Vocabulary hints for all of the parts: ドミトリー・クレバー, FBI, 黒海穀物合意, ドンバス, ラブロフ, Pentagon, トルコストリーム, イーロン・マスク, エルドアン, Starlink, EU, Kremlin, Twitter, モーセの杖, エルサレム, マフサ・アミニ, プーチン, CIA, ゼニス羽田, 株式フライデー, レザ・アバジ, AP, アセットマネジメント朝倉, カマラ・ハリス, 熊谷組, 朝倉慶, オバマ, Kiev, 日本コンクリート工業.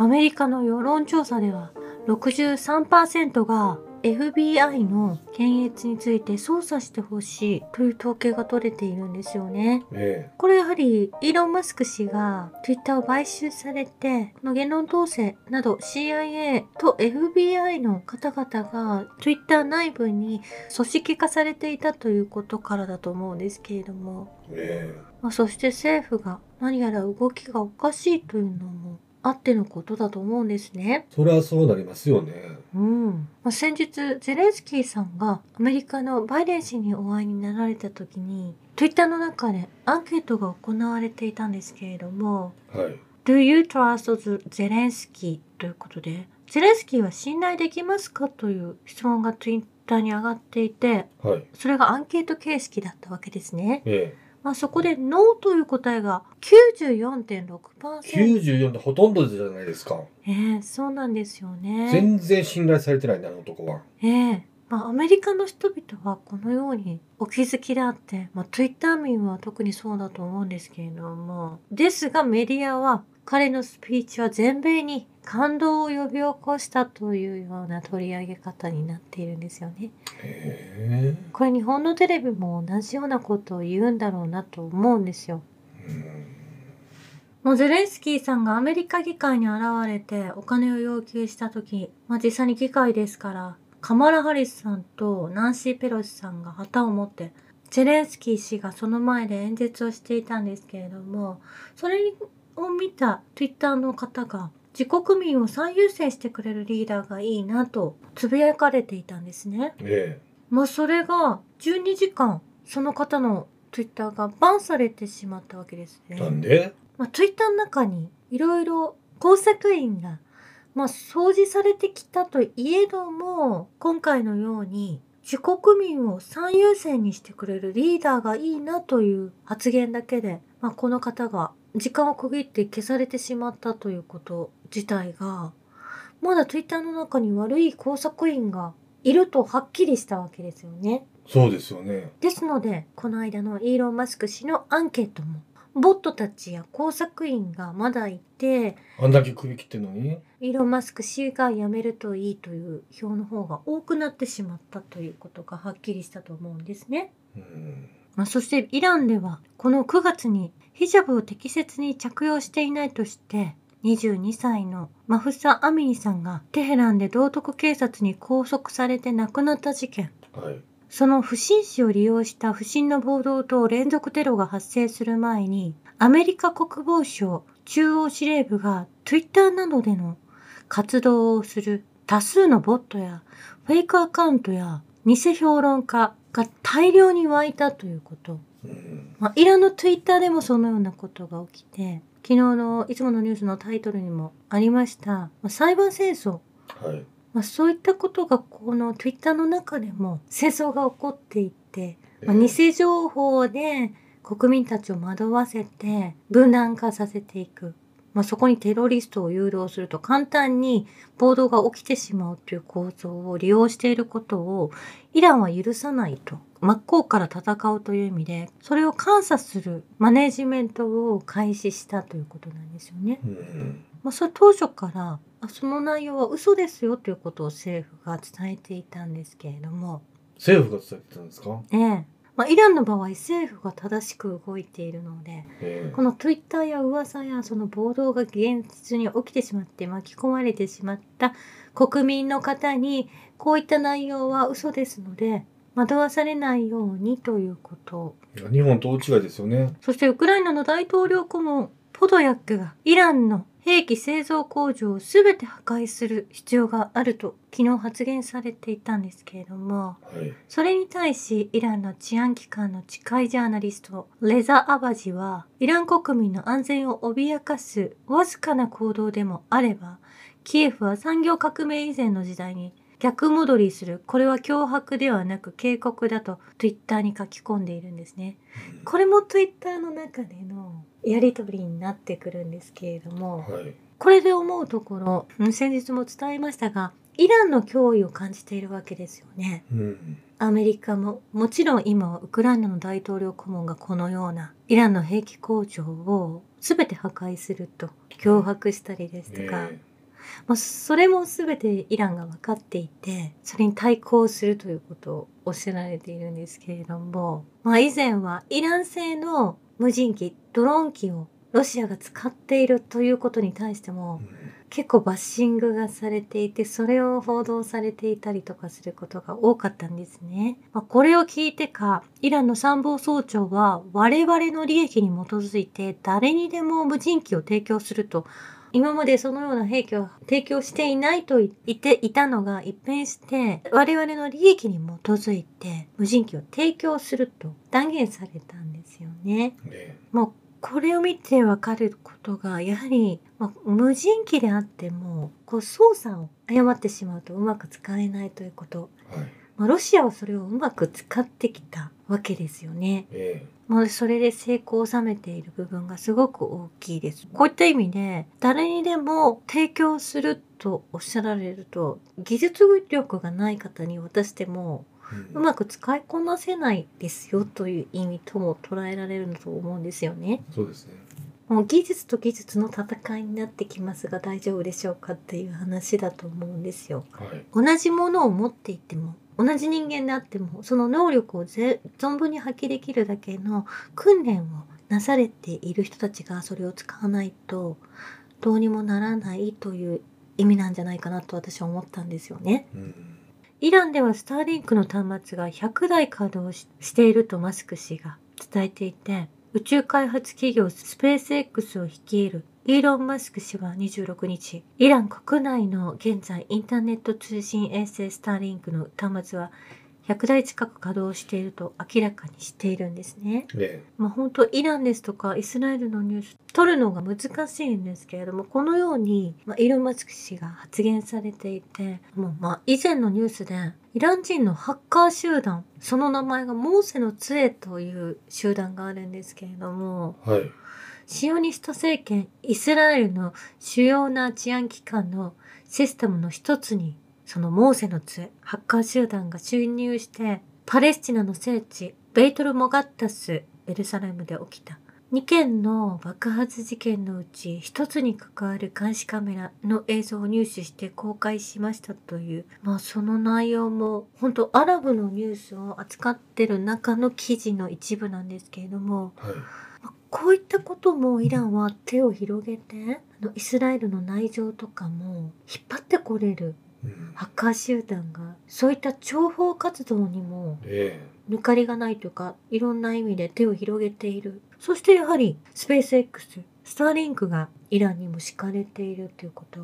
アメリカの世論調査では 63% が FBI の検閲について捜査してほしいという統計が取れているんですよね。これやはりイーロン・マスク氏が Twitter を買収されての言論統制など CIA と FBI の方々が Twitter 内部に組織化されていたということからだと思うんですけれども、そして政府が何やら動きがおかしいというのもあってのことだと思うんですね。それはそうなりますよね。先日ゼレンスキーさんがアメリカのバイデン氏にお会いになられた時に Twitter の中でアンケートが行われていたんですけれども、Do you trust Zelensky ということで、ゼレンスキーは信頼できますかという質問が Twitter に上がっていて、それがアンケート形式だったわけですね。そこでノーという答えが 94.6%。94% ってほとんどじゃないですか。そうなんですよね。全然信頼されてないんだ、あの男は。アメリカの人々はこのようにお気づきであって、Twitter 民は特にそうだと思うんですけれども、ですがメディアは彼のスピーチは全米に感動を呼び起こしたというような取り上げ方になっているんですよね。これ日本のテレビも同じようなことを言うんだろうなと思うんですよ。もうゼレンスキーさんがアメリカ議会に現れてお金を要求した時、実際に議会ですからカマラ・ハリスさんとナンシー・ペロシさんが旗を持ってゼレンスキー氏がその前で演説をしていたんですけれども、それを見た Twitter の方が自国民を最優先してくれるリーダーがいいなとつぶやかれていたんですね。それが12時間その方のツイッターがバンされてしまったわけですね。なんで？ツイッターの中にいろいろ工作員が掃除されてきたといえども、今回のように自国民を最優先にしてくれるリーダーがいいなという発言だけで、この方が時間を区切って消されてしまったということ自体が、まだツイッターの中に悪い工作員がいるとはっきりしたわけですよね。そうですよね。ですのでこの間のイーロン・マスク氏のアンケートもボットたちや工作員がまだいて、あんだけ首切ってるのにイーロン・マスク氏が辞めるといいという票の方が多くなってしまったということがはっきりしたと思うんですね。そしてイランではこの9月にヒジャブを適切に着用していないとして22歳のマフサ・アミニさんがテヘランで道徳警察に拘束されて亡くなった事件、その不審死を利用した不審な暴動と連続テロが発生する前にアメリカ国防省中央司令部が Twitter などでの活動をする多数のボットやフェイクアカウントや偽評論家が大量に湧いたということ。イランのツイッターでもそのようなことが起きて、昨日のいつものニュースのタイトルにもありました、裁判戦争、そういったことがこのツイッターの中でも戦争が起こっていて、偽情報で国民たちを惑わせて分断化させていく、そこにテロリストを誘導すると簡単に暴動が起きてしまうという構造を利用していることをイランは許さないと、真っ向から戦うという意味でそれを監査するマネジメントを開始したということなんですよね。それ当初からその内容は嘘ですよということを政府が伝えていたんですけれども。政府が伝えてたんですか？イランの場合政府が正しく動いているので、このツイッターや噂やその暴動が現実に起きてしまって巻き込まれてしまった国民の方にこういった内容は嘘ですので惑わされないようにということ。日本と大違いですよね。そしてウクライナの大統領顧問ポドヤックがイランの兵器製造工場を全て破壊する必要があると昨日発言されていたんですけれども、それに対しイランの治安機関の知会ジャーナリストレザ・アバジは、イラン国民の安全を脅かすわずかな行動でもあればキエフは産業革命以前の時代に逆戻りする、これは脅迫ではなく警告だとツイッターに書き込んでいるんですね。これもツイッターの中でのやり取りになってくるんですけれども、これで思うところ先日も伝えましたがイランの脅威を感じているわけですよね。アメリカももちろん今はウクライナの大統領顧問がこのようなイランの兵器工場を全て破壊すると脅迫したりですとか、もうそれも全てイランが分かっていて、それに対抗するということをおっしゃられているんですけれども、以前はイラン製の無人機、ドローン機をロシアが使っているということに対しても、結構バッシングがされていて、それを報道されていたりとかすることが多かったんですね。これを聞いてか、イランの参謀総長は我々の利益に基づいて誰にでも無人機を提供すると、今までそのような兵器を提供していないと言っていたのが一変して、我々の利益に基づいて無人機を提供すると断言されたんですよね。もうこれを見てわかることが、やはり、無人機であっても操作を誤ってしまうとうまく使えないということ、ロシアはそれをうまく使ってきたわけですよね。それで成功を収めている部分がすごく大きいです。こういった意味で誰にでも提供するとおっしゃられると、技術力がない方に渡してもうまく使いこなせないですよという意味とも捉えられると思うんですよね。そうですね。もう技術と技術の戦いになってきますが、大丈夫でしょうかっていう話だと思うんですよ。同じものを持っていても、同じ人間であっても、その能力を存分に発揮できるだけの訓練をなされている人たちがそれを使わないとどうにもならないという意味なんじゃないかなと私は思ったんですよね。イランではスターリンクの端末が100台稼働しているとマスク氏が伝えていて、宇宙開発企業スペース X を率いるイーロン・マスク氏は26日、イラン国内の現在インターネット通信衛星スターリンクの端末は100台近く稼働していると明らかにしているんですね。本当イランですとかイスラエルのニュース取るのが難しいんですけれども、このように、イーロン・マスク氏が発言されていて、以前のニュースでイラン人のハッカー集団、その名前がモーセの杖という集団があるんですけれども、シオニスト政権イスラエルの主要な治安機関のシステムの一つに、そのモーセの杖、ハッカー集団が侵入して、パレスチナの聖地、ベイトル・モガッタス、エルサレムで起きた2件の爆発事件のうち1つに関わる監視カメラの映像を入手して公開しましたという、その内容も本当アラブのニュースを扱ってる中の記事の一部なんですけれども、こういったこともイランは手を広げて、イスラエルの内情とかも引っ張ってこれる。ハッカー集団がそういった諜報活動にも抜かりがないというか、いろんな意味で手を広げている。そしてやはりスペース X、スターリンクがイランにも敷かれているということ、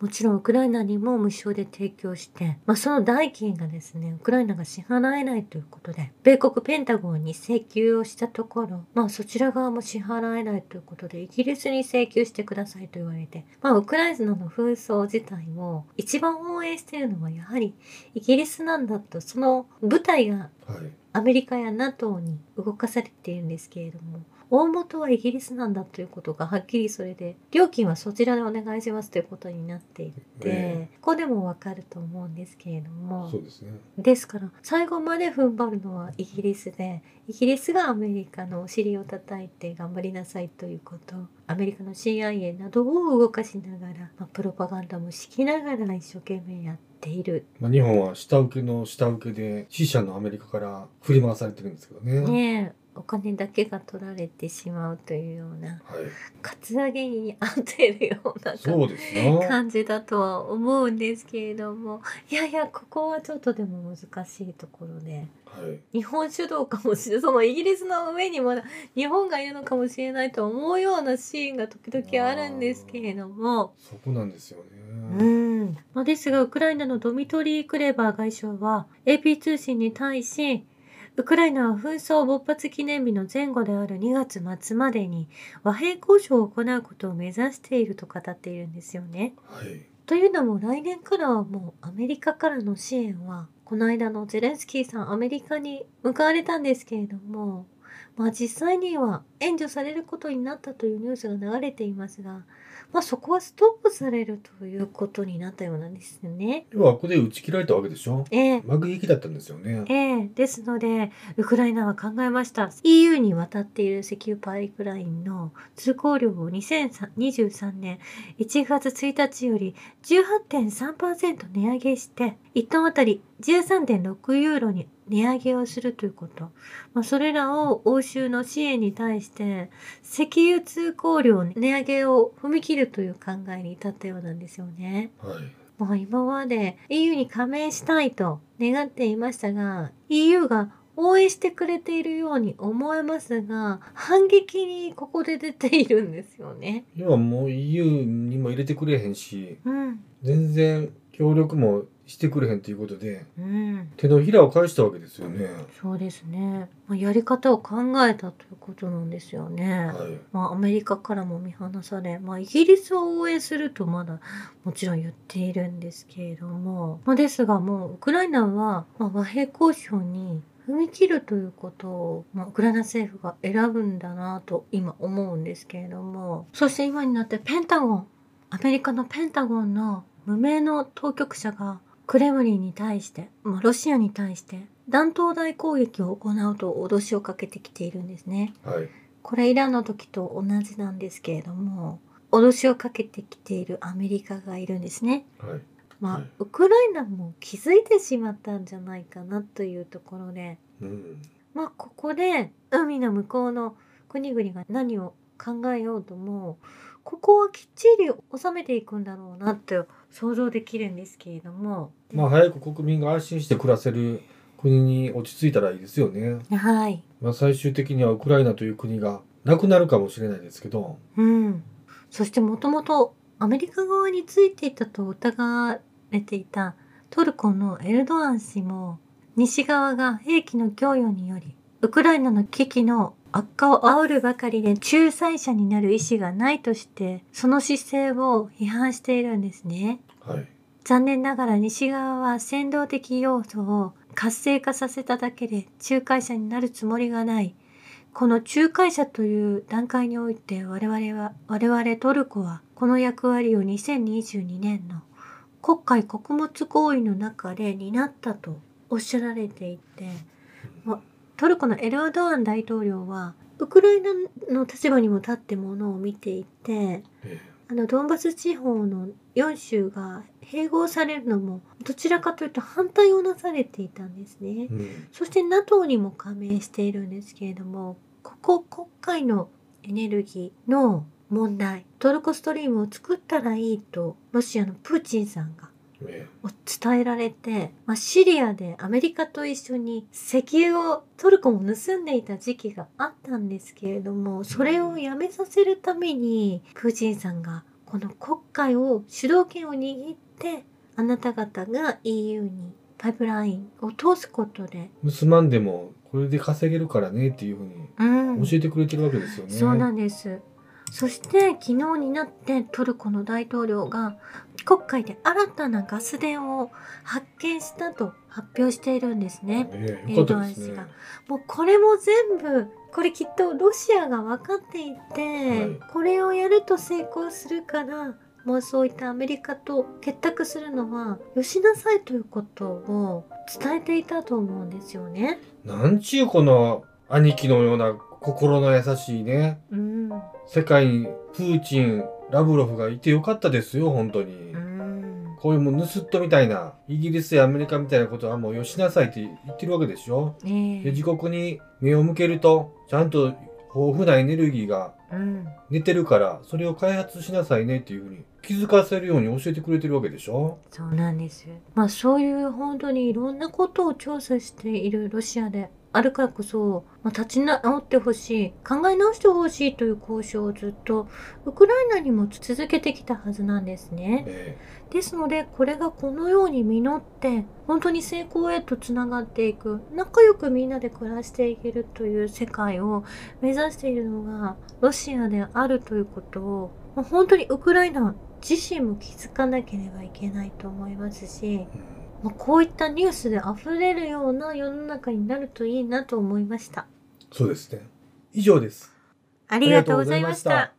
もちろんウクライナにも無償で提供して、その代金がですね、ウクライナが支払えないということで米国ペンタゴンに請求をしたところ、そちら側も支払えないということでイギリスに請求してくださいと言われて、ウクライナの紛争自体を一番応援しているのはやはりイギリスなんだと、その部隊がアメリカや NATO に動かされているんですけれども、大元はイギリスなんだということがはっきり、それで料金はそちらでお願いしますということになっていて、ここでもわかると思うんですけれども、ですから最後まで踏ん張るのはイギリスで、イギリスがアメリカのお尻を叩いて頑張りなさいということ、アメリカの CIA などを動かしながら、プロパガンダも敷きながら一生懸命やっている。日本は下請けの下請けで支社のアメリカから振り回されてるんですけどね。お金だけが取られてしまうというような、カツアゲに当てるような感じだとは思うんですけれども、いやいやここはちょっとでも難しいところで、日本主導かもしれない、そのイギリスの上にまだ日本がいるのかもしれないと思うようなシーンが時々あるんですけれども、そこなんですよね。ですがウクライナのドミトリー・クレバー外相は AP 通信に対し、ウクライナは紛争勃発記念日の前後である2月末までに和平交渉を行うことを目指していると語っているんですよね。というのも来年からはもうアメリカからの支援は、この間のゼレンスキーさんアメリカに向かわれたんですけれども、実際には援助されることになったというニュースが流れていますが、そこはストップされるということになったようなんですよね。要はここで打ち切られたわけでしょ。爆撃だったんですよね。ですのでウクライナは考えました。 EU に渡っている石油パイプラインの通行量を2023年1月1日より 18.3% 値上げして1トンあたり 13.6 ユーロに値上げをするということ。それらを欧州の支援に対して石油通行量値上げを踏み切るという考えに至ったようなんですよね。今まで EU に加盟したいと願っていましたが、 EU が応援してくれているように思えますが、反撃にここで出ているんですよね。今もう EU にも入れてくれへんし、全然協力もしてくれへんということで、手のひらを返したわけですよね。そうですね。やり方を考えたということなんですよね。アメリカからも見放され、イギリスを応援するとまだもちろん言っているんですけれども、ですがもうウクライナは和平交渉に踏み切るということを、ウクライナ政府が選ぶんだなと今思うんですけれども、そして今になってペンタゴン、アメリカのペンタゴンの無名の当局者がクレムリンに対して、ロシアに対して弾頭大攻撃を行うと脅しをかけてきているんですね。これイランの時と同じなんですけれども、脅しをかけてきているアメリカがいるんですね。ウクライナも気づいてしまったんじゃないかなというところで、ここで海の向こうの国々が何を考えようとも、ここはきっちり収めていくんだろうなと想像できるんですけれども、早く国民が安心して暮らせる国に落ち着いたらいいですよね。最終的にはウクライナという国がなくなるかもしれないですけど、そしてもともとアメリカ側についていたと疑われていたトルコのエルドアン氏も、西側が兵器の供与によりウクライナの危機の悪化を煽るばかりで仲裁者になる意思がないとして、その姿勢を批判しているんですね。残念ながら西側は扇動的要素を活性化させただけで仲介者になるつもりがない。この仲介者という段階において我々トルコはこの役割を2022年の黒海穀物合意の中で担ったとおっしゃられていて、トルコのエルドアン大統領はウクライナの立場にも立ってものを見ていて、ドンバス地方の4州が併合されるのもどちらかというと反対をなされていたんですね。そして NATO にも加盟しているんですけれども、ここ黒海のエネルギーの問題、トルコストリームを作ったらいいとロシアのプーチンさんが伝えられて、シリアでアメリカと一緒に石油をトルコも盗んでいた時期があったんですけれども、それをやめさせるためにプーチンさんがこの黒海を主導権を握って、あなた方が EU にパイプラインを通すことで盗まんでもこれで稼げるからねっていうふうに教えてくれてるわけですよね。そうなんです。そして昨日になってトルコの大統領が黒海で新たなガス田を発見したと発表しているんですね。よかったですね。これも全部、これきっとロシアが分かっていて、これをやると成功するから、そういったアメリカと結託するのはよしなさいということを伝えていたと思うんですよね。なんちゅうこの兄貴のような心の優しいね、世界にプーチン、ラブロフがいてよかったですよ、本当に。こういうもう盗っ人みたいな、イギリスやアメリカみたいなことはもうよしなさいって言ってるわけでしょ。で、自国に目を向けると、ちゃんと豊富なエネルギーが寝てるから、それを開発しなさいねっていうふうに気づかせるように教えてくれてるわけでしょ。そうなんです。そういう本当にいろんなことを調査しているロシアであるからこそ、立ち直ってほしい、考え直してほしいという交渉をずっとウクライナにも続けてきたはずなんですね。ですのでこれがこのように実って本当に成功へとつながっていく、仲良くみんなで暮らしていけるという世界を目指しているのがロシアであるということを、本当にウクライナ自身も気づかなければいけないと思いますし、こういったニュースで溢れるような世の中になるといいなと思いました。そうですね。以上です。ありがとうございました。